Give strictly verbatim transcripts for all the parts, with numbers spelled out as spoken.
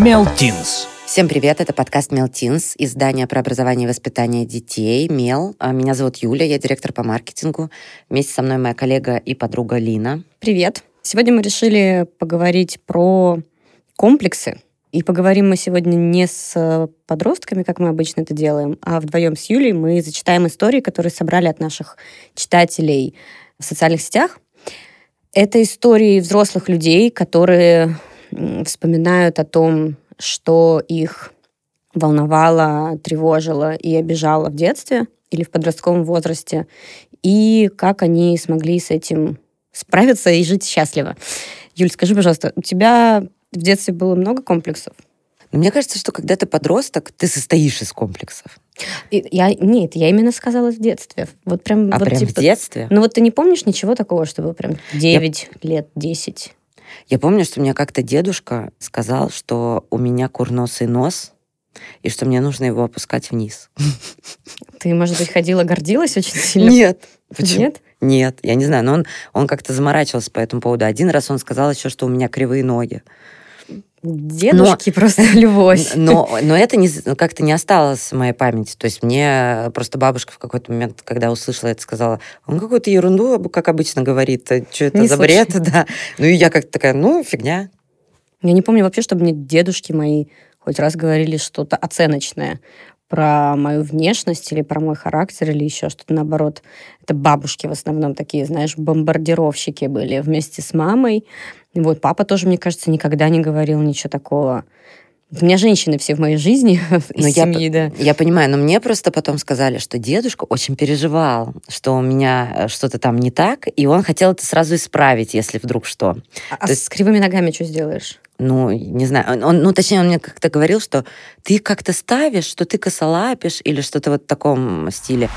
Мелтинс. Всем привет, это подкаст «Мелтинс», издание про образование и воспитание детей, «Мел». Меня зовут Юля, я директор по маркетингу. Вместе со мной моя коллега и подруга Лина. Привет. Сегодня мы решили поговорить про комплексы. И поговорим мы сегодня не с подростками, как мы обычно это делаем, а вдвоем с Юлей мы зачитаем истории, которые собрали от наших читателей в социальных сетях. Это истории взрослых людей, которые вспоминают о том, что их волновало, тревожило и обижало в детстве или в подростковом возрасте, и как они смогли с этим справиться и жить счастливо. Юль, скажи, пожалуйста, у тебя в детстве было много комплексов? Мне кажется, что когда ты подросток, ты состоишь из комплексов. И, я, нет, я именно сказала в детстве. Вот прям, а вот, прям типа, в детстве? Ну вот ты не помнишь ничего такого, что было прям девять я... лет, десять? Я помню, что мне как-то дедушка сказал, что у меня курносый нос, и что мне нужно его опускать вниз. Ты, может быть, ходила, гордилась очень сильно? Нет. Почему? Нет? Нет, я не знаю, но он, он как-то заморачивался по этому поводу. Один раз он сказал еще, что у меня кривые ноги. Дедушки но, просто любовь. Но, но это не, как-то не осталось в моей памяти. То есть мне просто бабушка в какой-то момент, когда услышала это, сказала, он какую-то ерунду, как обычно говорит, что это не за случай. Бред. Да. Ну и я как-то такая, ну, фигня. Я не помню вообще, чтобы мне дедушки мои хоть раз говорили что-то оценочное про мою внешность или про мой характер или еще что-то наоборот. Это бабушки в основном такие, знаешь, бомбардировщики были вместе с мамой. И вот папа тоже, мне кажется, никогда не говорил ничего такого. У меня женщины все в моей жизни, из я, семьи, да. Я понимаю, но мне просто потом сказали, что дедушка очень переживал, что у меня что-то там не так, и он хотел это сразу исправить, если вдруг что. А То с есть... кривыми ногами что сделаешь? Ну, не знаю. Он, ну, точнее, он мне как-то говорил, что ты как-то ставишь, что ты косолапишь или что-то вот в таком стиле.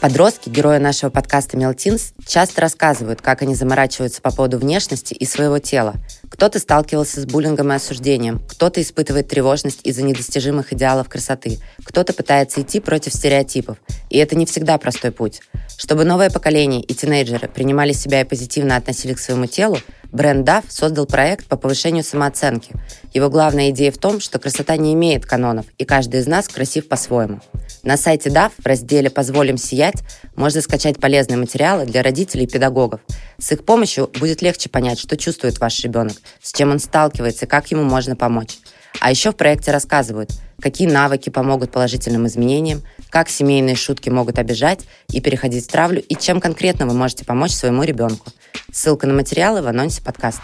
Подростки, герои нашего подкаста «Мелтинс», часто рассказывают, как они заморачиваются по поводу внешности и своего тела. Кто-то сталкивался с буллингом и осуждением, кто-то испытывает тревожность из-за недостижимых идеалов красоты, кто-то пытается идти против стереотипов. И это не всегда простой путь. Чтобы новое поколение и тинейджеры принимали себя и позитивно относились к своему телу, бренд даф создал проект по повышению самооценки. Его главная идея в том, что красота не имеет канонов, и каждый из нас красив по-своему. На сайте даф в разделе «Позволим сиять» можно скачать полезные материалы для родителей и педагогов. С их помощью будет легче понять, что чувствует ваш ребенок, с чем он сталкивается и как ему можно помочь. А еще в проекте рассказывают, какие навыки помогут положительным изменениям, как семейные шутки могут обижать и переходить в травлю, и чем конкретно вы можете помочь своему ребенку. Ссылка на материалы в анонсе подкаста.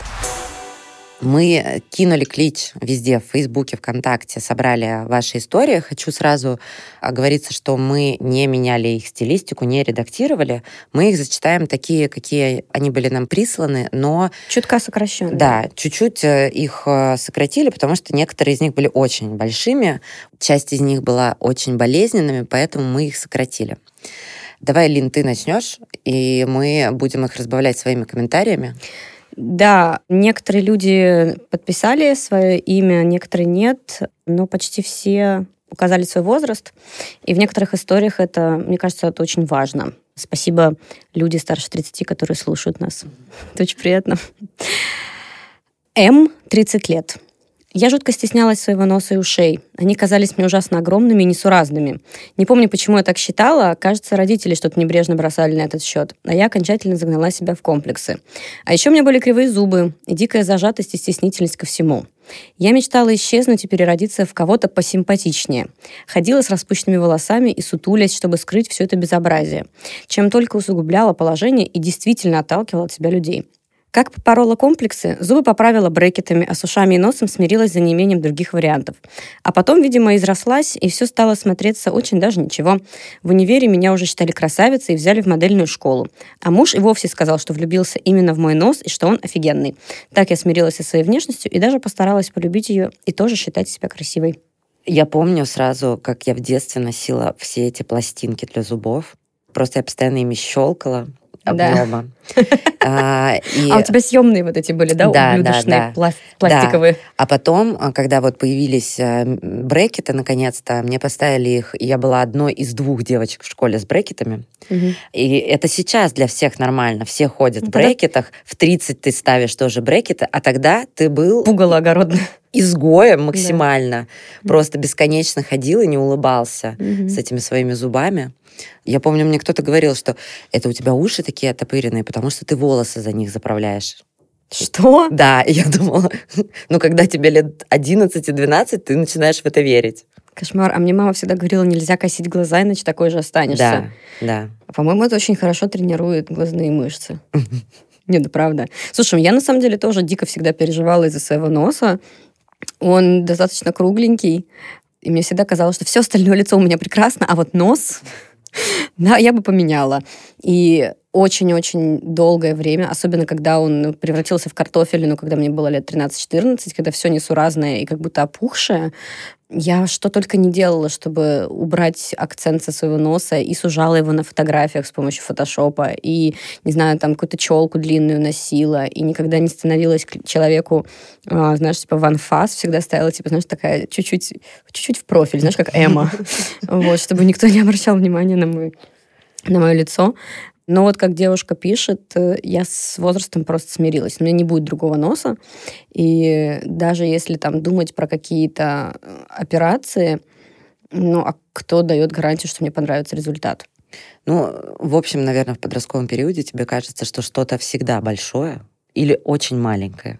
Мы кинули клич везде, в Фейсбуке, ВКонтакте, собрали ваши истории. Хочу сразу оговориться, что мы не меняли их стилистику, не редактировали. Мы их зачитаем такие, какие они были нам присланы, но... Чутка сокращенно. Да, чуть-чуть их сократили, потому что некоторые из них были очень большими, часть из них была очень болезненными, поэтому мы их сократили. Давай, Лин, ты начнешь, и мы будем их разбавлять своими комментариями. Да, некоторые люди подписали свое имя, некоторые нет, но почти все указали свой возраст. И в некоторых историях это, мне кажется, это очень важно. Спасибо, люди старше тридцати, которые слушают нас. Это очень приятно. М, тридцать лет. Я жутко стеснялась своего носа и ушей. Они казались мне ужасно огромными и несуразными. Не помню, почему я так считала. Кажется, родители что-то небрежно бросали на этот счет. А я окончательно загнала себя в комплексы. А еще у меня были кривые зубы и дикая зажатость и стеснительность ко всему. Я мечтала исчезнуть и переродиться в кого-то посимпатичнее. Ходила с распущенными волосами и сутулясь, чтобы скрыть все это безобразие. Чем только усугубляла положение и действительно отталкивала от себя людей. Как попорола комплексы, зубы поправила брекетами, а с ушами и носом смирилась за неимением других вариантов. А потом, видимо, изрослась, и все стало смотреться очень даже ничего. В универе меня уже считали красавицей и взяли в модельную школу. А муж и вовсе сказал, что влюбился именно в мой нос и что он офигенный. Так я смирилась со своей внешностью и даже постаралась полюбить ее и тоже считать себя красивой. Я помню сразу, как я в детстве носила все эти пластинки для зубов. Просто я постоянно ими щелкала. облома. Да. А, и... а у тебя съемные вот эти были, да, да ублюдочные, да, да. пластиковые? Да. А потом, когда вот появились брекеты, наконец-то, мне поставили их, и я была одной из двух девочек в школе с брекетами. Угу. И это сейчас для всех нормально. Все ходят да. в брекетах, в тридцать ты ставишь тоже брекеты, а тогда ты был... Пугало огородное. Изгоем максимально. Да. Просто бесконечно ходил и не улыбался угу. с этими своими зубами. Я помню, мне кто-то говорил, что это у тебя уши такие оттопыренные, потому что ты волосы за них заправляешь. Что? Да, я думала, ну, когда тебе лет одиннадцать-двенадцать, ты начинаешь в это верить. Кошмар. А мне мама всегда говорила, нельзя косить глаза, иначе такой же останешься. Да, да. По-моему, это очень хорошо тренирует глазные мышцы. Нет, да правда. Слушай, я на самом деле тоже дико всегда переживала из-за своего носа. Он достаточно кругленький, и мне всегда казалось, что все остальное лицо у меня прекрасно, а вот нос... Да, я бы поменяла. И очень-очень долгое время, особенно когда он превратился в картофелину, когда мне было лет тринадцать-четырнадцать, когда все несуразное и как будто опухшее, я что только не делала, чтобы убрать акцент со своего носа, и сужала его на фотографиях с помощью фотошопа, и, не знаю, там какую-то челку длинную носила, и никогда не становилась к человеку, знаешь, типа в анфас, всегда стояла, типа, знаешь, такая чуть-чуть, чуть-чуть в профиль, знаешь, как Эмма, вот, чтобы никто не обращал внимания на мой... на мое лицо. Но вот как девушка пишет, я с возрастом просто смирилась. У меня не будет другого носа. И даже если там думать про какие-то операции, ну, а кто дает гарантию, что мне понравится результат? Ну, в общем, наверное, в подростковом периоде тебе кажется, что что-то всегда большое или очень маленькое.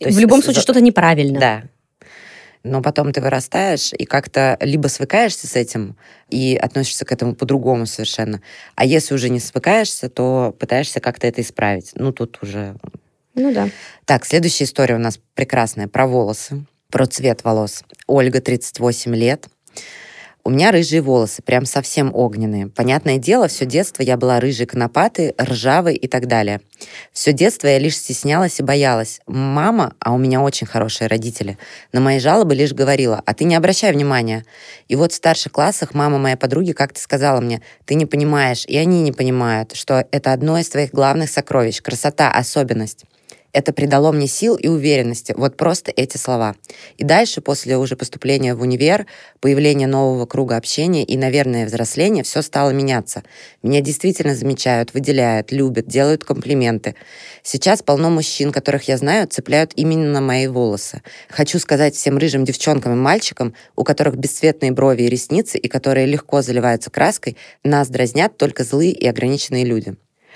То есть в любом случае за... что-то неправильно. Да. Но потом ты вырастаешь и как-то либо свыкаешься с этим и относишься к этому по-другому совершенно, а если уже не свыкаешься, то пытаешься как-то это исправить. Ну, тут уже... Ну, да. Так, следующая история у нас прекрасная, про волосы, про цвет волос. Ольга, тридцать восемь лет. У меня рыжие волосы, прям совсем огненные. Понятное дело, все детство я была рыжей конопатой, ржавой и так далее. Все детство я лишь стеснялась и боялась. Мама, а у меня очень хорошие родители, на мои жалобы лишь говорила, а ты не обращай внимания. И вот в старших классах мама моей подруги как-то сказала мне, ты не понимаешь, и они не понимают, что это одно из твоих главных сокровищ, красота, особенность. Это придало мне сил и уверенности. Вот просто эти слова. И дальше, после уже поступления в универ, появления нового круга общения и, наверное, взросления, все стало меняться. Меня действительно замечают, выделяют, любят, делают комплименты. Сейчас полно мужчин, которых я знаю, цепляют именно мои волосы. Хочу сказать всем рыжим девчонкам и мальчикам, у которых бесцветные брови и ресницы, и которые легко заливаются краской, нас дразнят только злые и ограниченные люди.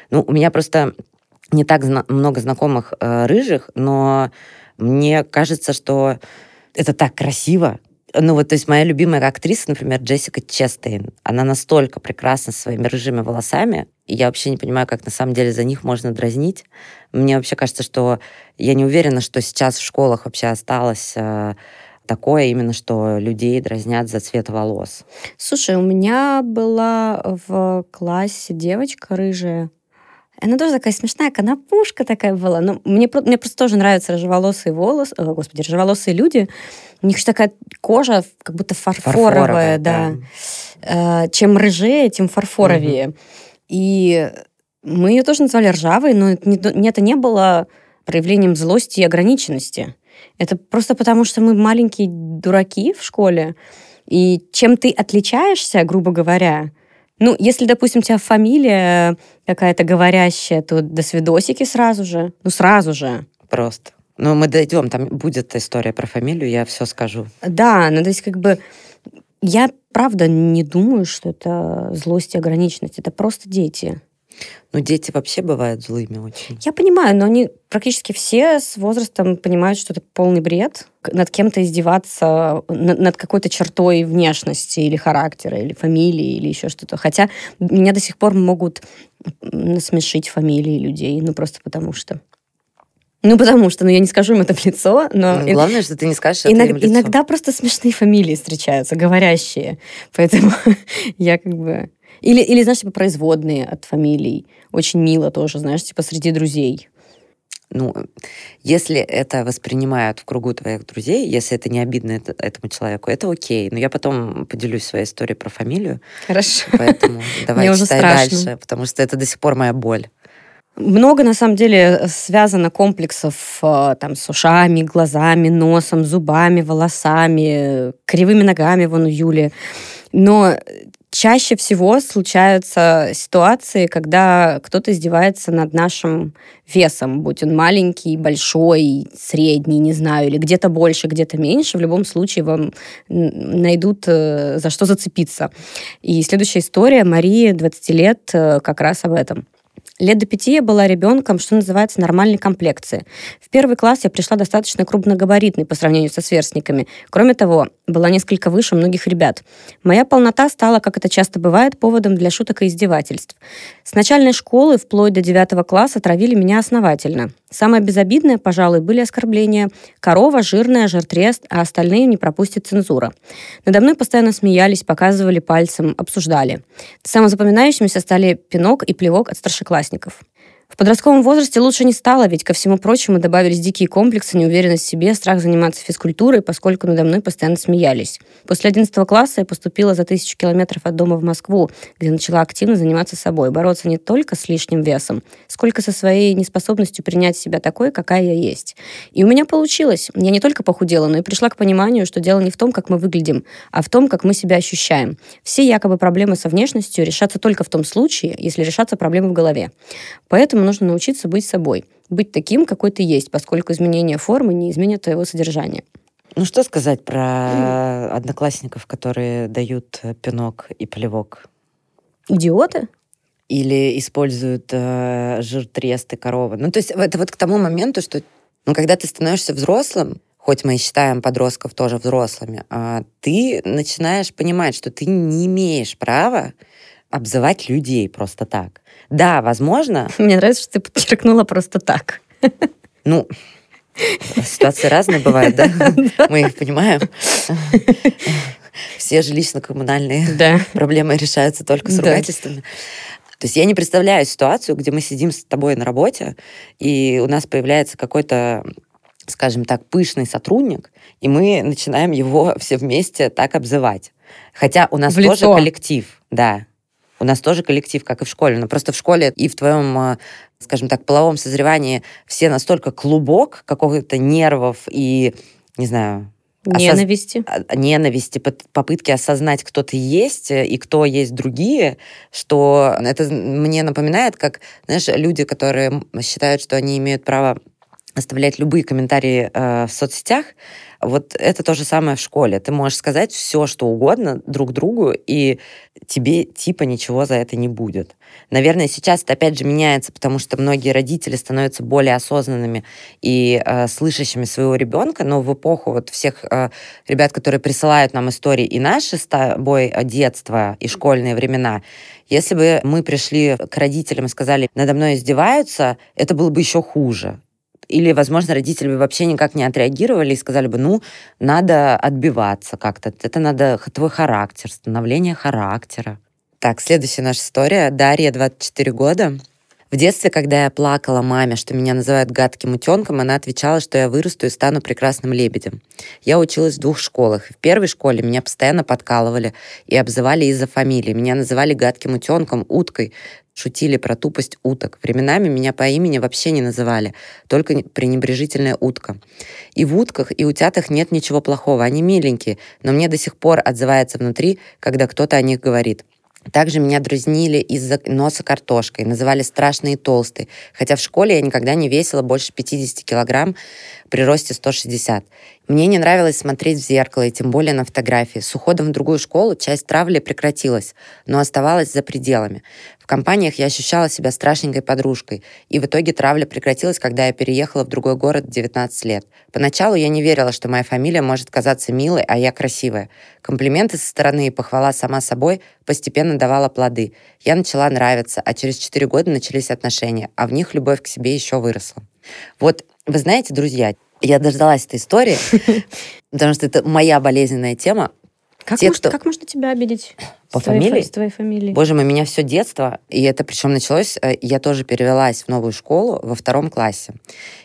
Ну, у меня просто... не так зна- много знакомых э, рыжих, но мне кажется, что это так красиво. Ну вот, то есть моя любимая актриса, например, Джессика Честейн, она настолько прекрасна своими рыжими волосами, и я вообще не понимаю, как на самом деле за них можно дразнить. Мне вообще кажется, что я не уверена, что сейчас в школах вообще осталось... Э, такое именно, что людей дразнят за цвет волос. Слушай, у меня была в классе девочка рыжая, она тоже такая смешная, конопушка такая была. Но мне, мне просто тоже нравятся рыжеволосые волосы, о, господи, рыжеволосые люди. У них еще такая кожа как будто фарфоровая, фарфоровая да. да. Чем рыжее, тем фарфоровее. Угу. И мы ее тоже назвали ржавой, но это не было проявлением злости и ограниченности. Это просто потому, что мы маленькие дураки в школе. И чем ты отличаешься, грубо говоря... Ну, если, допустим, у тебя фамилия какая-то говорящая, то до свидосики сразу же. Ну, сразу же. Просто. Ну, мы дойдем, там будет история про фамилию, я все скажу. Да, ну, то есть, как бы, я, правда, не думаю, что это злость и ограниченность. Это просто дети. Ну, дети вообще бывают злыми очень. Я понимаю, но они практически все с возрастом понимают, что это полный бред. Над кем-то издеваться, над какой-то чертой внешности или характера, или фамилии, или еще что-то. Хотя меня до сих пор могут насмешить фамилии людей, ну, просто потому что. Ну, потому что, ну, я не скажу им это в лицо, но... Ну, главное, что ты не скажешь это им в лицо. Иногда просто смешные фамилии встречаются, говорящие. Поэтому я как бы... Или, или, знаешь, типа производные от фамилий. Очень мило тоже, знаешь, типа среди друзей. Ну, если это воспринимают в кругу твоих друзей, если это не обидно этому человеку, это окей. Но я потом поделюсь своей историей про фамилию. Хорошо. Поэтому давай читай дальше, потому что это до сих пор моя боль. Много, на самом деле, связано комплексов там, с ушами, глазами, носом, зубами, волосами, кривыми ногами, вон у Юли. Но чаще всего случаются ситуации, когда кто-то издевается над нашим весом, будь он маленький, большой, средний, не знаю, или где-то больше, где-то меньше, в любом случае вам найдут за что зацепиться. И следующая история Марии, двадцать лет, как раз об этом. Лет до пяти я была ребенком, что называется, нормальной комплекции. В первый класс я пришла достаточно крупногабаритной по сравнению со сверстниками. Кроме того, была несколько выше многих ребят. Моя полнота стала, как это часто бывает, поводом для шуток и издевательств. С начальной школы вплоть до девятого класса травили меня основательно. Самое безобидное, пожалуй, были оскорбления. Корова, жирная, жиртрест, а остальные не пропустит цензура. Надо мной постоянно смеялись, показывали пальцем, обсуждали. Самозапоминающимися стали пинок и плевок от старшеклассников. В подростковом возрасте лучше не стало, ведь ко всему прочему добавились дикие комплексы, неуверенность в себе, страх заниматься физкультурой, поскольку надо мной постоянно смеялись. После одиннадцатого класса я поступила за тысячу километров от дома в Москву, где начала активно заниматься собой, бороться не только с лишним весом, сколько со своей неспособностью принять себя такой, какая я есть. И у меня получилось. Я не только похудела, но и пришла к пониманию, что дело не в том, как мы выглядим, а в том, как мы себя ощущаем. Все якобы проблемы со внешностью решатся только в том случае, если решатся проблемы в голове. Поэтому нужно научиться быть собой, быть таким, какой ты есть, поскольку изменение формы не изменит твоего содержания. Ну, что сказать про mm. одноклассников, которые дают пинок и плевок? Идиоты? Или используют э, жиртресты коровы? Ну, то есть это вот к тому моменту, что ну, когда ты становишься взрослым, хоть мы и считаем подростков тоже взрослыми, э, ты начинаешь понимать, что ты не имеешь права обзывать людей просто так. Да, возможно... Мне нравится, что ты подчеркнула просто так. Ну, ситуации разные бывают, да? Мы их понимаем. Все жилищно-коммунальные проблемы решаются только с ругательствами. То есть я не представляю ситуацию, где мы сидим с тобой на работе, и у нас появляется какой-то, скажем так, пышный сотрудник, и мы начинаем его все вместе так обзывать. Хотя у нас тоже коллектив, да. У нас тоже коллектив, как и в школе. Но просто в школе и в твоем, скажем так, половом созревании все настолько клубок какого-то нервов и, не знаю... Ненависти. Осоз... Ненависти, попытки осознать, кто ты есть и кто есть другие, что это мне напоминает, как, знаешь, люди, которые считают, что они имеют право оставлять любые комментарии э, в соцсетях, вот это то же самое в школе. Ты можешь сказать все, что угодно друг другу, и тебе типа ничего за это не будет. Наверное, сейчас это опять же меняется, потому что многие родители становятся более осознанными и э, слышащими своего ребенка, но в эпоху вот всех э, ребят, которые присылают нам истории и наши с тобой детства и школьные времена, если бы мы пришли к родителям и сказали, надо мной издеваются, это было бы еще хуже. Или, возможно, родители бы вообще никак не отреагировали и сказали бы, ну, надо отбиваться как-то. Это надо твой характер, становление характера. Так, следующая наша история. Дарья, двадцать четыре года. В детстве, когда я плакала маме, что меня называют гадким утенком, она отвечала, что я вырасту и стану прекрасным лебедем. Я училась в двух школах. В первой школе меня постоянно подкалывали и обзывали из-за фамилии. Меня называли гадким утенком, уткой. Шутили про тупость уток. Временами меня по имени вообще не называли, только пренебрежительная утка. И в утках, и утятах нет ничего плохого, они миленькие, но мне до сих пор отзывается внутри, когда кто-то о них говорит. Также меня дразнили из-за носа картошкой, называли страшной и толстой, хотя в школе я никогда не весила больше пятьдесят килограмм при росте сто шестьдесят. Мне не нравилось смотреть в зеркало, и тем более на фотографии. С уходом в другую школу часть травли прекратилась, но оставалась за пределами. В компаниях я ощущала себя страшненькой подружкой, и в итоге травля прекратилась, когда я переехала в другой город в девятнадцать лет. Поначалу я не верила, что моя фамилия может казаться милой, а я красивая. Комплименты со стороны и похвала сама собой постепенно давала плоды. Я начала нравиться, а через четыре года начались отношения, а в них любовь к себе еще выросла. Вот, вы знаете, друзья, я дождалась этой истории, потому что это моя болезненная тема. Как, может, кто... как можно тебя обидеть? По фамилии? С твоей фамилией. Боже мой, меня все детство, и это причем началось, я тоже перевелась в новую школу во втором классе.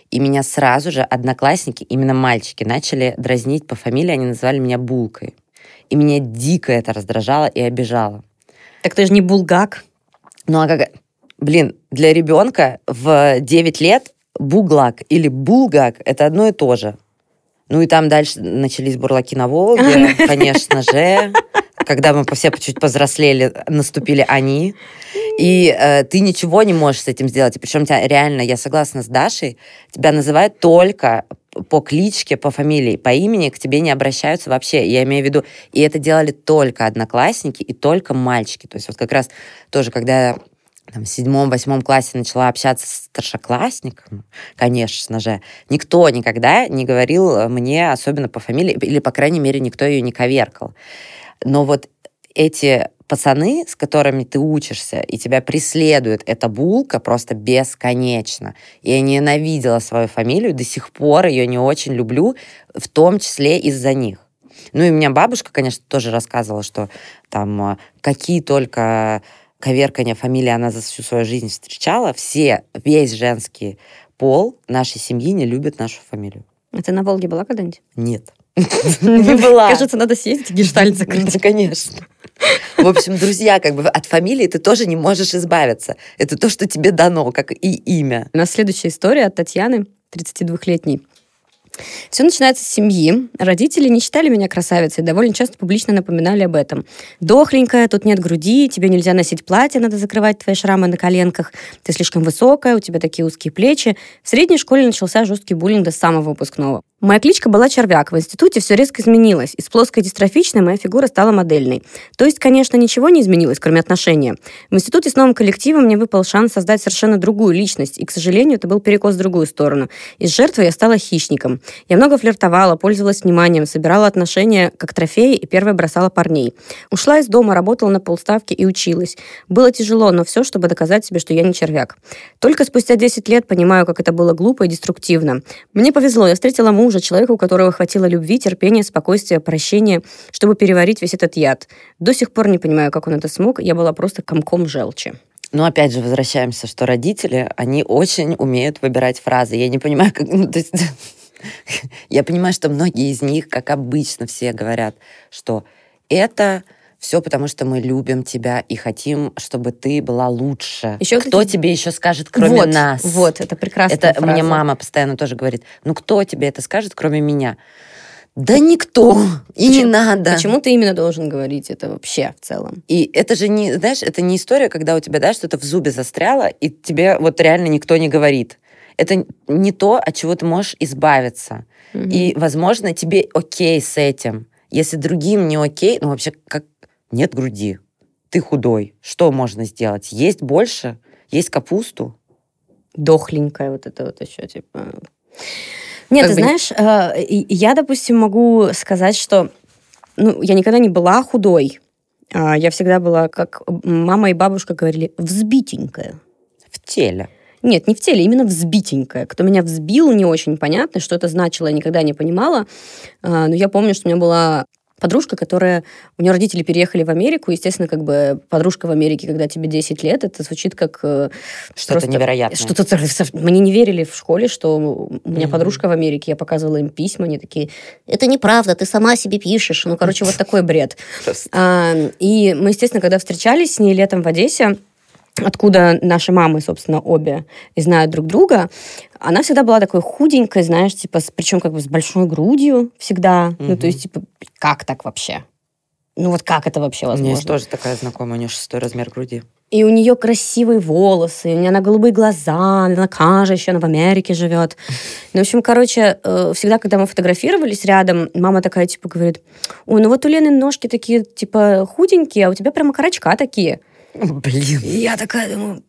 И меня сразу же одноклассники, именно мальчики, начали дразнить по фамилии, они называли меня Булкой. И меня дико это раздражало и обижало. Так ты же не Булгак. Ну а как... Блин, для ребенка в девять лет Буглак или Булгак – это одно и то же. Ну и там дальше начались бурлаки на Волге, конечно же. Когда мы все чуть повзрослели, наступили они. И э, ты ничего не можешь с этим сделать. И причем тебя реально, я согласна с Дашей, тебя называют только по кличке, по фамилии, по имени, к тебе не обращаются вообще. Я имею в виду, и это делали только одноклассники и только мальчики. То есть вот как раз тоже, когда я там, в седьмом, восьмом классе начала общаться с старшеклассниками, конечно же, никто никогда не говорил мне особенно по фамилии, или, по крайней мере, никто ее не коверкал. Но вот эти пацаны, с которыми ты учишься, и тебя преследует эта булка просто бесконечно. Я ненавидела свою фамилию, до сих пор ее не очень люблю, в том числе из-за них. Ну и у меня бабушка, конечно, тоже рассказывала, что там какие только коверкания фамилии она за всю свою жизнь встречала, все, весь женский пол нашей семьи не любит нашу фамилию. А ты на Волге была когда-нибудь? Нет. Не была. Кажется, надо съездить и гештальт закрыть. Да, конечно. В общем, друзья, как бы от фамилии ты тоже не можешь избавиться. Это то, что тебе дано, как и имя. У нас следующая история от Татьяны, тридцатидвухлетней. Все начинается с семьи. Родители не считали меня красавицей, довольно часто публично напоминали об этом. Дохленькая, тут нет груди, тебе нельзя носить платье, надо закрывать твои шрамы на коленках, ты слишком высокая, у тебя такие узкие плечи. В средней школе начался жесткий буллинг до самого выпускного. Моя кличка была Червяк, в институте все резко изменилось. Из плоской дистрофичной моя фигура стала модельной. То есть, конечно, ничего не изменилось, кроме отношения. В институте с новым коллективом мне выпал шанс создать совершенно другую личность, и, к сожалению, это был перекос в другую сторону. Из жертвы я стала хищником. Я много флиртовала, пользовалась вниманием, собирала отношения как трофеи и первой бросала парней. Ушла из дома, работала на полставки и училась. Было тяжело, но все, чтобы доказать себе, что я не червяк. Только спустя десять лет понимаю, как это было глупо и деструктивно. Мне повезло, я встретила мужа, человека, у которого хватило любви, терпения, спокойствия, прощения, чтобы переварить весь этот яд. До сих пор не понимаю, как он это смог, я была просто комком желчи. Но опять же, возвращаемся, что родители, они очень умеют выбирать фразы. Я не понимаю, как... Я понимаю, что многие из них, как обычно, все говорят, что это все потому, что мы любим тебя и хотим, чтобы ты была лучше. Еще, кто кстати, тебе еще скажет, кроме вот, нас? Вот, это прекрасная это фраза. Мне мама постоянно тоже говорит, ну кто тебе это скажет, кроме меня? Да никто, и почему, не надо. Почему ты именно должен говорить это вообще в целом? И это же не, знаешь, это не история, когда у тебя, да, что-то в зубе застряло, и тебе вот реально никто не говорит. Это не то, от чего ты можешь избавиться. Mm-hmm. И, возможно, тебе окей с этим. Если другим не окей, ну вообще как нет груди, ты худой, что можно сделать? Есть больше, есть капусту. Дохленькая вот это вот еще, типа... Нет, как ты бы... знаешь, я, допустим, могу сказать, что ну, я никогда не была худой. Я всегда была, как мама и бабушка говорили, взбитенькая. В теле. Нет, не в теле, именно взбитенькая. Кто меня взбил, не очень понятно, что это значило, я никогда не понимала. Но я помню, что у меня была подружка, которая... У нее родители переехали в Америку, естественно, как бы подружка в Америке, когда тебе десять лет, это звучит как... Что-то просто... невероятное. Что-то... Мне не верили в школе, что у меня mm-hmm. подружка в Америке, я показывала им письма, они такие, это неправда, ты сама себе пишешь. Ну, короче, вот такой бред. И мы, естественно, когда встречались с ней летом в Одессе, откуда наши мамы, собственно, обе и знают друг друга, она всегда была такой худенькой, знаешь, типа, причем как бы с большой грудью всегда. Угу. Ну, то есть, типа, как так вообще? Ну, вот как это вообще возможно? У меня есть тоже такая знакомая, у нее шестой размер груди. И у нее красивые волосы, у нее на голубые глаза, она кожа еще, она в Америке живет. Ну, в общем, короче, всегда, когда мы фотографировались рядом, мама такая, типа, говорит, ой, ну вот у Лены ножки такие, типа, худенькие, а у тебя прямо окорочка такие. Блин. Я такая думаю...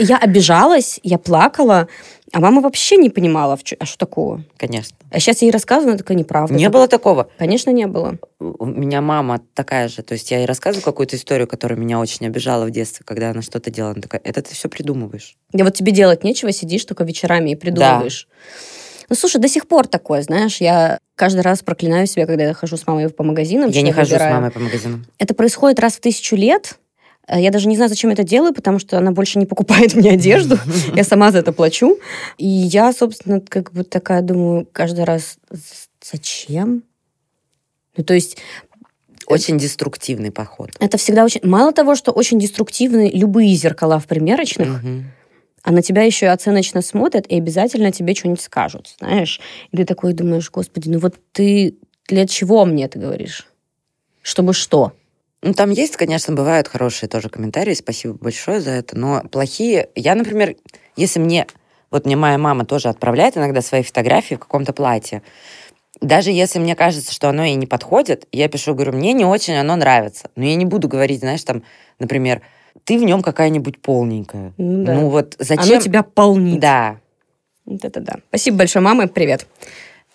Я обижалась, я плакала, а мама вообще не понимала, в чё, а что такого. Конечно. А сейчас я ей рассказываю, она такая, неправда. Не было такого? Конечно, не было. У меня мама такая же, то есть я ей рассказываю какую-то историю, которая меня очень обижала в детстве, когда она что-то делала, она такая, это ты все придумываешь. Да вот тебе делать нечего, сидишь только вечерами и придумываешь. Да. Ну, слушай, до сих пор такое, знаешь, я каждый раз проклинаю себя, когда я хожу с мамой по магазинам. Я не хожу выбираю. с мамой по магазинам. Это происходит раз в тысячу лет. Я даже не знаю, зачем я это делаю, потому что она больше не покупает мне одежду. Я сама за это плачу. И я, собственно, как бы такая думаю каждый раз, зачем? Ну, то есть... Очень деструктивный поход. Это всегда очень... Мало того, что очень деструктивны любые зеркала в примерочных, угу. а на тебя еще и оценочно смотрят, и обязательно тебе что-нибудь скажут, знаешь. И ты такой думаешь, господи, ну вот ты для чего мне это говоришь? Чтобы что? Ну, там есть, конечно, бывают хорошие тоже комментарии, спасибо большое за это, но плохие... Я, например, если мне... Вот мне моя мама тоже отправляет иногда свои фотографии в каком-то платье, даже если мне кажется, что оно ей не подходит, я пишу, говорю, мне не очень оно нравится. Но я не буду говорить, знаешь, там, например, ты в нем какая-нибудь полненькая. Ну, да. Ну вот зачем... Оно тебя полнит. Да. Вот это да. Спасибо большое, мама. Привет.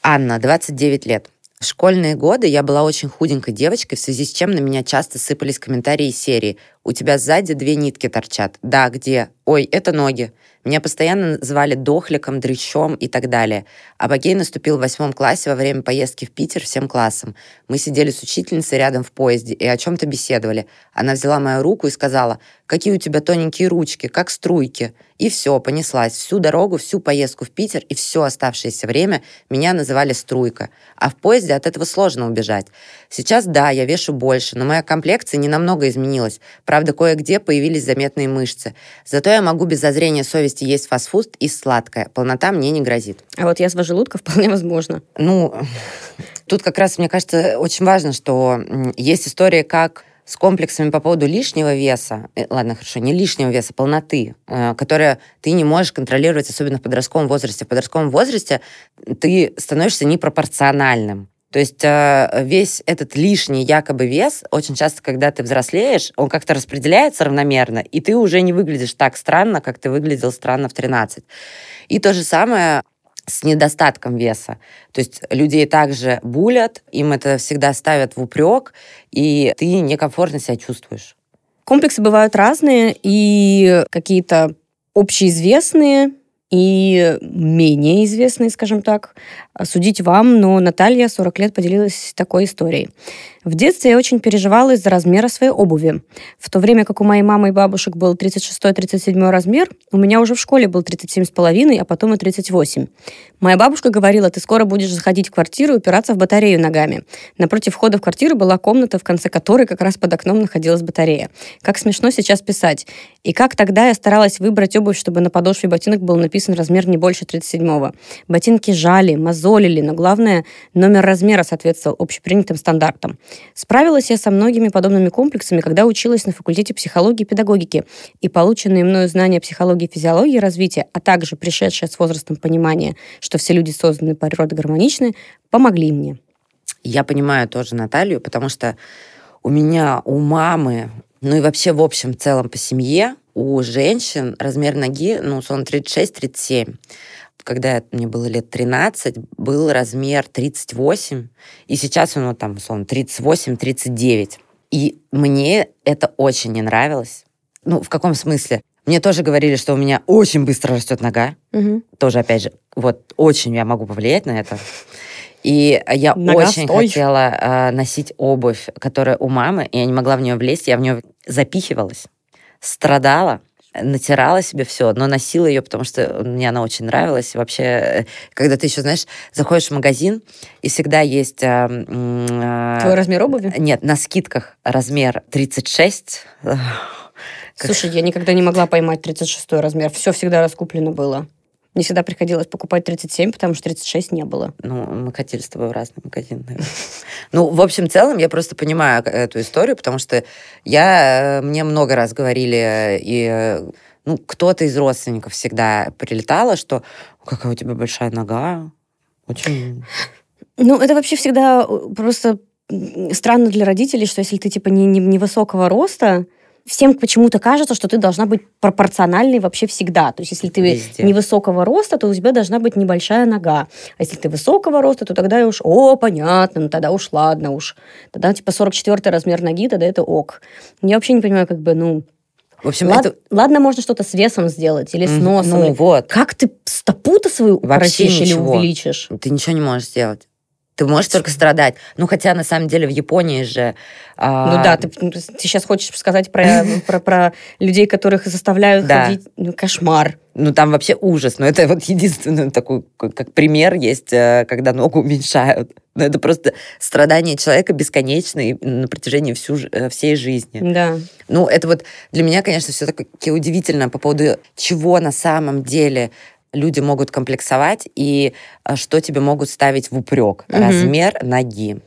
Анна, двадцать девять лет. В школьные годы я была очень худенькой девочкой, в связи с чем на меня часто сыпались комментарии серии. У тебя сзади две нитки торчат. Да, где? Ой, это ноги. Меня постоянно называли дохликом, дрыщом и так далее. Апогей наступил в восьмом классе во время поездки в Питер всем классом. Мы сидели с учительницей рядом в поезде и о чем-то беседовали. Она взяла мою руку и сказала, какие у тебя тоненькие ручки, как струйки. И все, понеслась. Всю дорогу, всю поездку в Питер и все оставшееся время меня называли струйка. А в поезде от этого сложно убежать. Сейчас, да, я вешу больше, но моя комплекция не намного изменилась. Правда, кое-где появились заметные мышцы. Зато я могу без зазрения совести есть фастфуд и сладкое. Полнота мне не грозит. А вот язва желудка вполне возможно. Ну, тут как раз, мне кажется, очень важно, что есть история как с комплексами по поводу лишнего веса, ладно, хорошо, не лишнего веса, полноты, которые ты не можешь контролировать, особенно в подростковом возрасте. В подростковом возрасте ты становишься непропорциональным. То есть весь этот лишний якобы вес, очень часто, когда ты взрослеешь, он как-то распределяется равномерно, и ты уже не выглядишь так странно, как ты выглядел странно в тринадцать. И то же самое с недостатком веса. То есть людей также булят, им это всегда ставят в упрек, и ты некомфортно себя чувствуешь. Комплексы бывают разные, и какие-то общеизвестные, и менее известные, скажем так, судить вам, но Наталья сорок лет поделилась такой историей. В детстве я очень переживала из-за размера своей обуви. В то время как у моей мамы и бабушек был тридцать шестой тридцать седьмой размер, у меня уже в школе был тридцать семь с половиной, а потом и тридцать восемь. Моя бабушка говорила, ты скоро будешь заходить в квартиру и упираться в батарею ногами. Напротив входа в квартиру была комната, в конце которой как раз под окном находилась батарея. Как смешно сейчас писать. И как тогда я старалась выбрать обувь, чтобы на подошве ботинок был написан размер не больше тридцать седьмого. Ботинки жали, мозолили, но главное, номер размера соответствовал общепринятым стандартам. Справилась я со многими подобными комплексами, когда училась на факультете психологии и педагогики, и полученные мною знания психологии, физиологии и развития, а также пришедшее с возрастом понимание, что все люди созданы по природе гармоничны, помогли мне. Я понимаю тоже Наталью, потому что у меня, у мамы, ну и вообще в общем целом по семье, у женщин размер ноги, ну, сон тридцать шесть тридцать семь. Когда мне было лет тринадцать, был размер тридцать восемь, и сейчас он, ну, там, сон тридцать восемь тридцать девять. И мне это очень не нравилось. Ну, в каком смысле? Мне тоже говорили, что у меня очень быстро растет нога. Угу. Тоже, опять же, вот очень я могу повлиять на это. И я Нога очень стой. хотела э, носить обувь, которая у мамы, и я не могла в нее влезть, я в нее запихивалась. Страдала, натирала себе все, но носила ее, потому что мне она очень нравилась. Вообще, когда ты еще, знаешь, заходишь в магазин, и всегда есть... Э, э, Твой размер обуви? Нет, на скидках размер тридцать шесть. Слушай, я никогда не могла поймать тридцать шестой размер. Все всегда раскуплено было. Мне всегда приходилось покупать тридцать семь, потому что тридцать шесть не было. Ну, мы ходили с тобой в разные магазины. Ну, в общем, в целом, я просто понимаю эту историю, потому что я, мне много раз говорили, и ну, кто-то из родственников всегда прилетало, что какая у тебя большая нога. Очень... Ну, это вообще всегда просто странно для родителей, что если ты, типа, не, не, невысокого роста... Всем почему-то кажется, что ты должна быть пропорциональной вообще всегда. То есть, если ты Везде. невысокого роста, то у тебя должна быть небольшая нога. А если ты высокого роста, то тогда уж, о, понятно, ну тогда уж ладно уж. Тогда типа сорок четвёртый размер ноги, тогда это ок. Я вообще не понимаю, как бы, ну... В общем, Лад... это... Ладно, можно что-то с весом сделать или с носом. Ну, или... вот. Как ты стопу-то свою укоротишь или увеличишь? Ты ничего не можешь сделать. Ты можешь только страдать. Ну, хотя, на самом деле, в Японии же... А... Ну да, ты, ты сейчас хочешь сказать про, про, про людей, которых заставляют да. ходить... Ну, кошмар. Ну, там вообще ужас. Но это вот единственный такой, как пример есть, когда ногу уменьшают. Но это просто страдание человека бесконечное на протяжении всю, всей жизни. Да. Ну, это вот для меня, конечно, все-таки удивительно по поводу чего на самом деле... люди могут комплексовать, и что тебе могут ставить в упрек? Mm-hmm. Размер ноги.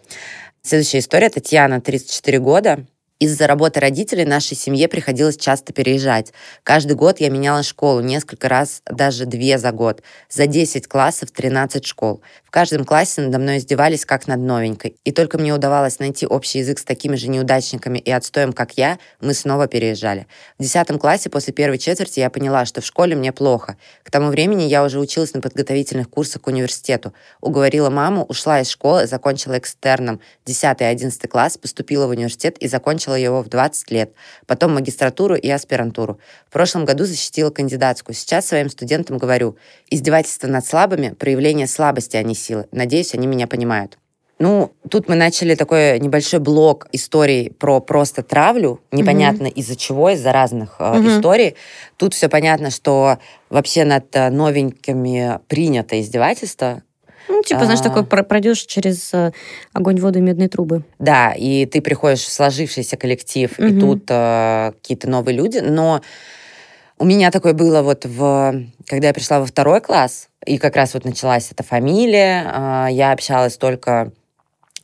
Следующая история. Татьяна, тридцать четыре года. Из-за работы родителей нашей семье приходилось часто переезжать. Каждый год я меняла школу, несколько раз, даже две за год. За десять классов, тринадцать школ. В каждом классе надо мной издевались, как над новенькой. И только мне удавалось найти общий язык с такими же неудачниками и отстоем, как я, мы снова переезжали. В десятом классе после первой четверти я поняла, что в школе мне плохо. К тому времени я уже училась на подготовительных курсах к университету. Уговорила маму, ушла из школы, закончила экстерном. десятый и одиннадцатый класс, поступила в университет и закончила его в двадцать лет, потом магистратуру и аспирантуру. В прошлом году защитила кандидатскую. Сейчас своим студентам говорю: издевательство над слабыми – проявление слабости, а не силы. Надеюсь, они меня понимают. Ну, тут мы начали такой небольшой блок историй про просто травлю. Непонятно mm-hmm. из-за чего, из-за разных э, mm-hmm. историй. Тут все понятно, что вообще над новенькими принято издевательство. Ну, типа, знаешь, а... такой пройдешь через огонь, воду и медные трубы. Да, и ты приходишь в сложившийся коллектив, угу. и тут э, какие-то новые люди. Но у меня такое было вот, в... когда я пришла во второй класс, и как раз вот началась эта фамилия, э, я общалась только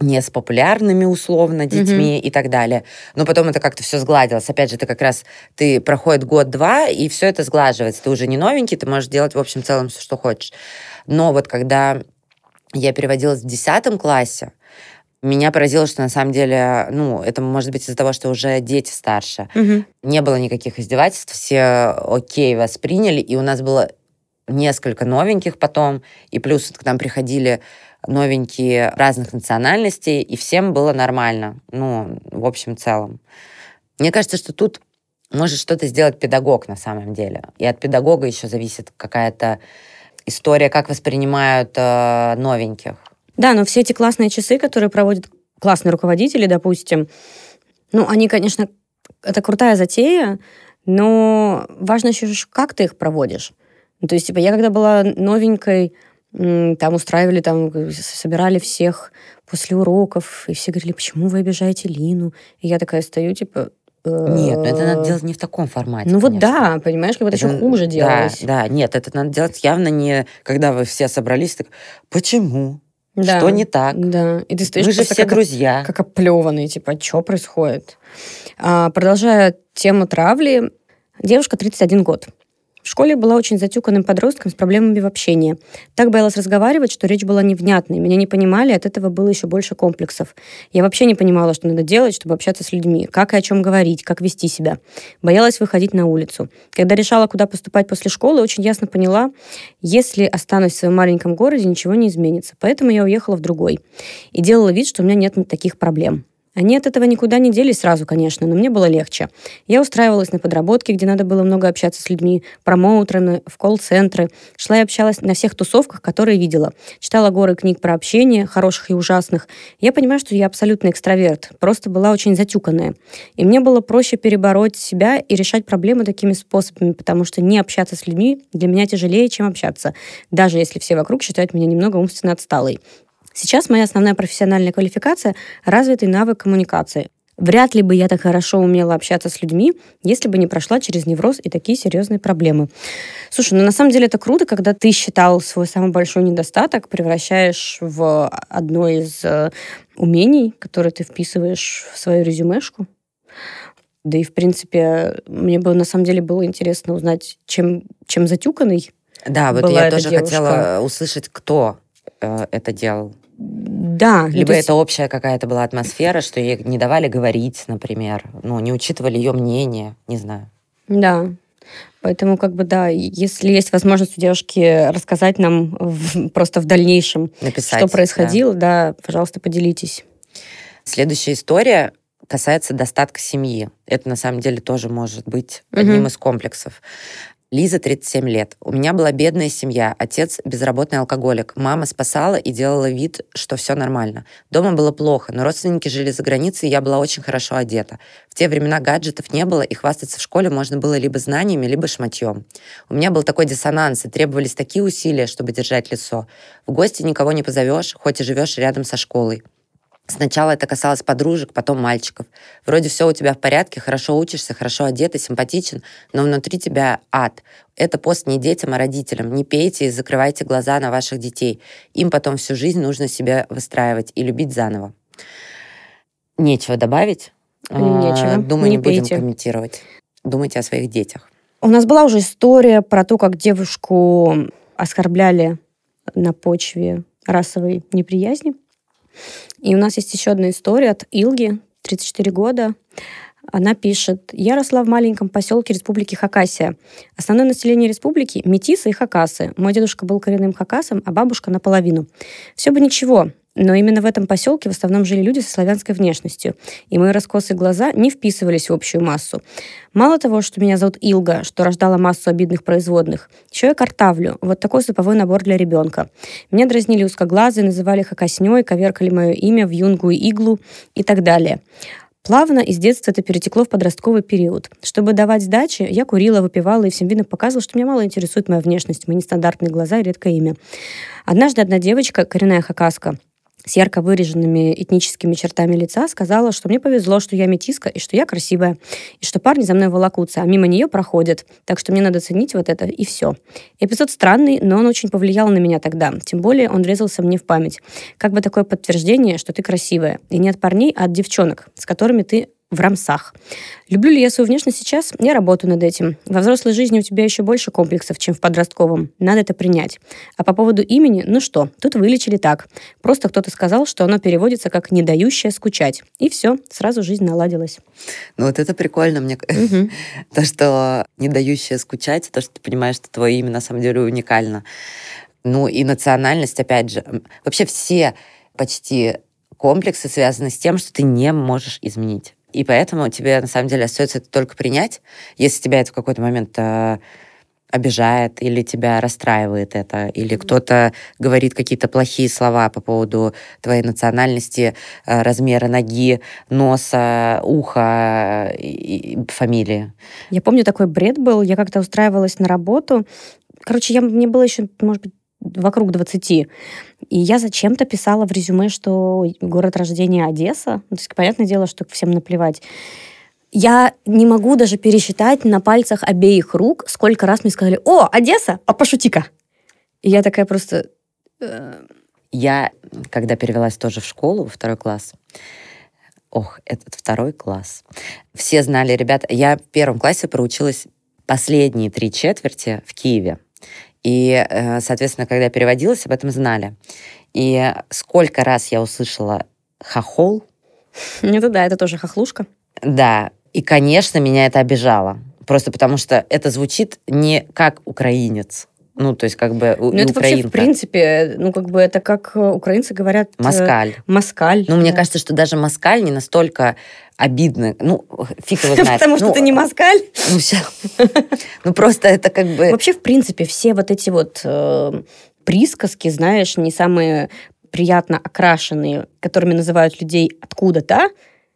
не с популярными, условно, детьми угу. и так далее. Но потом это как-то все сгладилось. Опять же, ты как раз, ты проходит год-два, и все это сглаживается. Ты уже не новенький, ты можешь делать в общем целом все, что хочешь. Но вот когда... я переводилась в десятом классе. Меня поразило, что на самом деле, ну, это может быть из-за того, что уже дети старше. Угу. Не было никаких издевательств, все окей восприняли, и у нас было несколько новеньких потом, и плюс вот к нам приходили новенькие разных национальностей, и всем было нормально, ну, в общем целом. Мне кажется, что тут может что-то сделать педагог на самом деле. И от педагога еще зависит какая-то история, как воспринимают э, новеньких. Да, но все эти классные часы, которые проводят классные руководители, допустим, ну, они, конечно, это крутая затея, но важно еще, как ты их проводишь. Ну, то есть, типа, я когда была новенькой, там устраивали, там собирали всех после уроков, и все говорили, почему вы обижаете Лину? И я такая стою, типа... Нет, но это надо делать не в таком формате. Ну вот да, понимаешь, как бы это еще хуже делалось. Да, да, нет, это надо делать явно не когда вы все собрались, так почему? Да, что не так? Да. И ты стоишь, мы же все как, друзья. Как оплеванные, типа, что происходит? А, продолжая тему травли, девушка тридцать один год. В школе была очень затюканным подростком с проблемами в общении. Так боялась разговаривать, что речь была невнятной. Меня не понимали, от этого было еще больше комплексов. Я вообще не понимала, что надо делать, чтобы общаться с людьми, как и о чем говорить, как вести себя. Боялась выходить на улицу. Когда решала, куда поступать после школы, очень ясно поняла, если останусь в своем маленьком городе, ничего не изменится. Поэтому я уехала в другой. И делала вид, что у меня нет таких проблем. Они от этого никуда не делись сразу, конечно, но мне было легче. Я устраивалась на подработки, где надо было много общаться с людьми, промоутерами, в колл-центры. Шла и общалась на всех тусовках, которые видела. Читала горы книг про общение, хороших и ужасных. Я понимаю, что я абсолютно экстраверт, просто была очень затюканная. И мне было проще перебороть себя и решать проблемы такими способами, потому что не общаться с людьми для меня тяжелее, чем общаться, даже если все вокруг считают меня немного умственно отсталой. Сейчас моя основная профессиональная квалификация – развитый навык коммуникации. Вряд ли бы я так хорошо умела общаться с людьми, если бы не прошла через невроз и такие серьезные проблемы. Слушай, ну на самом деле это круто, когда ты считал свой самый большой недостаток, превращаешь в одно из э, умений, которые ты вписываешь в свою резюмешку. Да и, в принципе, мне бы на самом деле было интересно узнать, чем, чем затюканный да, была вот я эта тоже девушка. Хотела услышать, кто э, это делал. Да. Либо есть... это общая какая-то была атмосфера, что ей не давали говорить, например. Ну, не учитывали ее мнение, не знаю. Да. Поэтому, как бы, да, если есть возможность у девушки рассказать нам в, просто в дальнейшем, написать, что происходило, да. да, пожалуйста, поделитесь. Следующая история касается достатка семьи. Это, на самом деле, тоже может быть одним угу. из комплексов. Лиза, тридцать семь лет. У меня была бедная семья, отец безработный алкоголик. Мама спасала и делала вид, что все нормально. Дома было плохо, но родственники жили за границей, и я была очень хорошо одета. В те времена гаджетов не было, и хвастаться в школе можно было либо знаниями, либо шматьем. У меня был такой диссонанс, и требовались такие усилия, чтобы держать лицо. В гости никого не позовешь, хоть и живешь рядом со школой. Сначала это касалось подружек, потом мальчиков. Вроде все у тебя в порядке, хорошо учишься, хорошо одет и симпатичен, но внутри тебя ад. Это пост не детям, а родителям. Не пейте и закрывайте глаза на ваших детей. Им потом всю жизнь нужно себя выстраивать и любить заново. Нечего добавить. Нечего. Думаю, не, не будем комментировать. Думайте о своих детях. У нас была уже история про то, как девушку оскорбляли на почве расовой неприязни. И у нас есть еще одна история от Илги, тридцать четыре года. Она пишет: «Я росла в маленьком поселке Республики Хакасия. Основное население республики – метисы и хакасы. Мой дедушка был коренным хакасом, а бабушка – наполовину. Все бы ничего, но именно в этом поселке в основном жили люди со славянской внешностью, и мои раскосые глаза не вписывались в общую массу. Мало того, что меня зовут Илга, что рождала массу обидных производных, еще я картавлю. Вот такой суповой набор для ребенка. Меня дразнили узкоглазые, называли хакосней, коверкали мое имя в юнгу и иглу и так далее». Плавно из детства это перетекло в подростковый период. Чтобы давать сдачи, я курила, выпивала и всем видно показывала, что меня мало интересует моя внешность, мои нестандартные глаза и редкое имя. Однажды одна девочка, коренная хакаска, с ярко выраженными этническими чертами лица сказала, что мне повезло, что я метиска и что я красивая, и что парни за мной волокутся, а мимо нее проходят. Так что мне надо ценить вот это, и все. Эпизод странный, но он очень повлиял на меня тогда. Тем более он врезался мне в память. Как бы такое подтверждение, что ты красивая. И не от парней, а от девчонок, с которыми ты в рамсах. Люблю ли я свою внешность сейчас? Я работаю над этим. Во взрослой жизни у тебя еще больше комплексов, чем в подростковом. Надо это принять. А по поводу имени, ну что, тут вылечили так. Просто кто-то сказал, что оно переводится как «не дающая скучать». И все, сразу жизнь наладилась. Ну вот это прикольно мне. Угу. То, что «не дающая скучать», то, что ты понимаешь, что твое имя на самом деле уникально. Ну и национальность, опять же. Вообще все почти комплексы связаны с тем, что ты не можешь изменить. И поэтому тебе, на самом деле, остается это только принять. Если тебя это в какой-то момент э, обижает, или тебя расстраивает это, или mm-hmm. кто-то говорит какие-то плохие слова по поводу твоей национальности, э, размера ноги, носа, уха, и, и фамилии. Я помню, такой бред был. Я как-то устраивалась на работу. Короче, я, мне было еще, может быть, вокруг двадцати. И я зачем-то писала в резюме, что город рождения Одесса. То есть, понятное дело, что всем наплевать. Я не могу даже пересчитать на пальцах обеих рук, сколько раз мне сказали: «О, Одесса, а пошути-ка!» И я такая просто... Я, когда перевелась тоже в школу, во второй класс... Ох, этот второй класс. Все знали, ребята... Я в первом классе проучилась последние три четверти в Киеве. И, соответственно, когда я переводилась, об этом знали. И сколько раз я услышала «хохол». Это да, это тоже хохлушка. Да, и, конечно, меня это обижало. Просто потому что это звучит не как украинец. Ну, то есть как бы ну, это вообще, в принципе, ну, как бы это как украинцы говорят... Москаль. Москаль. Ну, да. Мне кажется, что даже москаль не настолько обидно. Ну, фиг его знает. Потому что ты не москаль? Ну, просто это как бы... Вообще, в принципе, все вот эти вот присказки, знаешь, не самые приятно окрашенные, которыми называют людей откуда-то,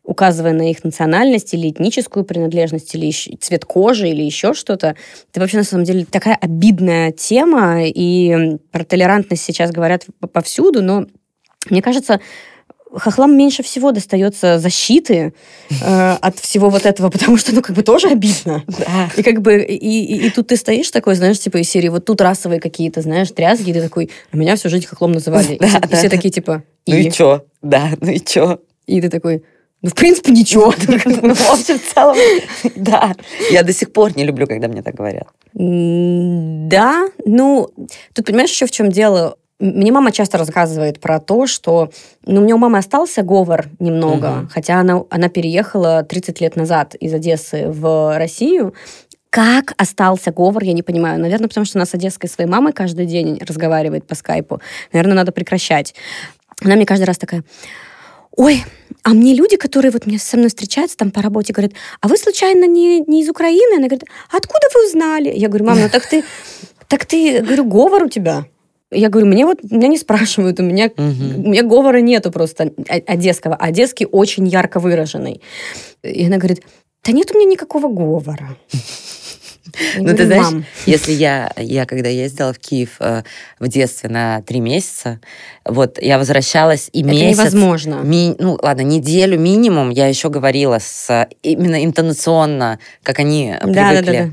указывая на их национальность или этническую принадлежность, или цвет кожи, или еще что-то. Это вообще, на самом деле, такая обидная тема, и про толерантность сейчас говорят повсюду, но, мне кажется, хохлам меньше всего достается защиты э, от всего вот этого, потому что, ну, как бы тоже обидно. Да. И как бы, и, и, и тут ты стоишь такой, знаешь, типа из серии, вот тут расовые какие-то, знаешь, тряски, и ты такой, а меня всю жизнь хохлом называли. Да, и, да, и все да. такие, типа, и... Ну и чё? Да, ну и чё? И ты такой... Ну, в принципе, ничего. В общем, в целом, да. Я до сих пор не люблю, когда мне так говорят. Да, ну, тут, понимаешь, еще в чем дело? Мне мама часто рассказывает про то, что... Ну, у меня у мамы остался говор немного, хотя она, она переехала тридцать лет назад из Одессы в Россию. Как остался говор, я не понимаю. Наверное, потому что она с одесской своей мамой каждый день разговаривает по скайпу. Наверное, надо прекращать. Она мне каждый раз такая... ой, а мне люди, которые вот мне, со мной встречаются там по работе, говорят, а вы случайно не, не из Украины? Она говорит, откуда вы узнали? Я говорю, мама, ну так ты, так ты, говорю, говор у тебя. Я говорю, мне вот, меня не спрашивают, у меня, угу. у меня говора нету просто одесского. Одесский очень ярко выраженный. И она говорит, да нет у меня никакого говора. Я ну, говорю, ты знаешь, мам. Если я, я, когда ездила в Киев э, в детстве на три месяца, вот, я возвращалась и это месяц... Это невозможно. Ми, ну, ладно, неделю минимум я еще говорила с, именно интонационно, как они да, привыкли. Да, да, да.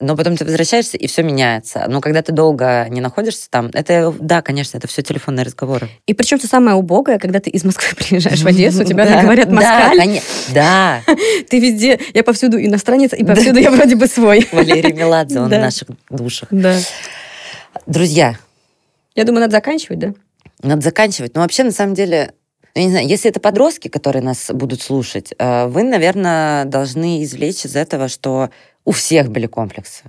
Но потом ты возвращаешься, и все меняется. Но когда ты долго не находишься там, это, да, конечно, это все телефонные разговоры. И причем, что самое убогое, когда ты из Москвы приезжаешь в Одессу, тебя говорят москаль. Да, ты везде, я повсюду иностранец, и повсюду я вроде бы свой. Валерий Меладзе, он в наших душах. Друзья. Я думаю, надо заканчивать, да? Надо заканчивать. Но вообще, на самом деле... Я не знаю, если это подростки, которые нас будут слушать, вы, наверное, должны извлечь из этого, что у всех были комплексы.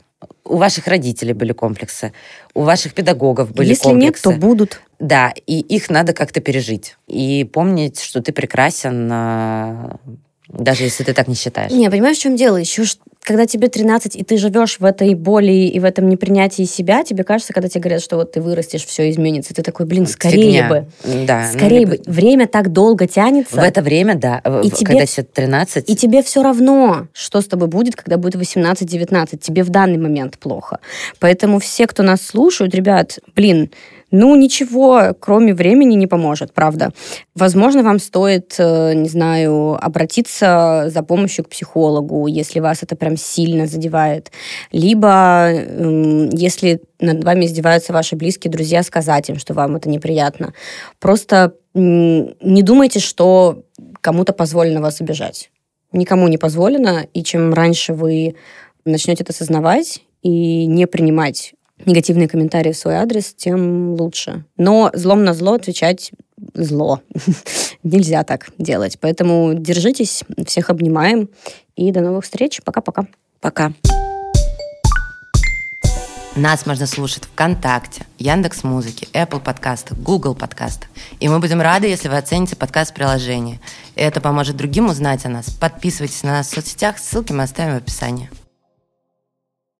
У ваших родителей были комплексы, у ваших педагогов были если комплексы. Если нет, то будут. Да, и их надо как-то пережить. И помнить, что ты прекрасен, даже если ты так не считаешь. Не, понимаешь, в чем дело? Еще когда тебе тринадцать, и ты живешь в этой боли и в этом непринятии себя, тебе кажется, когда тебе говорят, что вот ты вырастешь, все изменится, ты такой, блин, скорее Фигня. бы. Да, скорее ну, бы. Время так долго тянется. В это время, да, и в, тебе, когда тебе тринадцать. И тебе все равно, что с тобой будет, когда будет восемнадцать-девятнадцать. Тебе в данный момент плохо. Поэтому все, кто нас слушают, ребят, блин, ну, ничего, кроме времени, не поможет, правда. Возможно, вам стоит, не знаю, обратиться за помощью к психологу, если вас это прям сильно задевает. Либо, если над вами издеваются ваши близкие друзья, сказать им, что вам это неприятно. Просто не думайте, что кому-то позволено вас обижать. Никому не позволено, и чем раньше вы начнете это осознавать и не принимать негативные комментарии в свой адрес, тем лучше. Но злом на зло отвечать зло. Нельзя так делать. Поэтому держитесь, всех обнимаем. И до новых встреч. Пока-пока. Пока. Нас можно слушать ВКонтакте, Яндекс.Музыке, Apple подкастах, Google подкастах. И мы будем рады, если вы оцените подкаст в приложении. Это поможет другим узнать о нас. Подписывайтесь на нас в соцсетях, ссылки мы оставим в описании.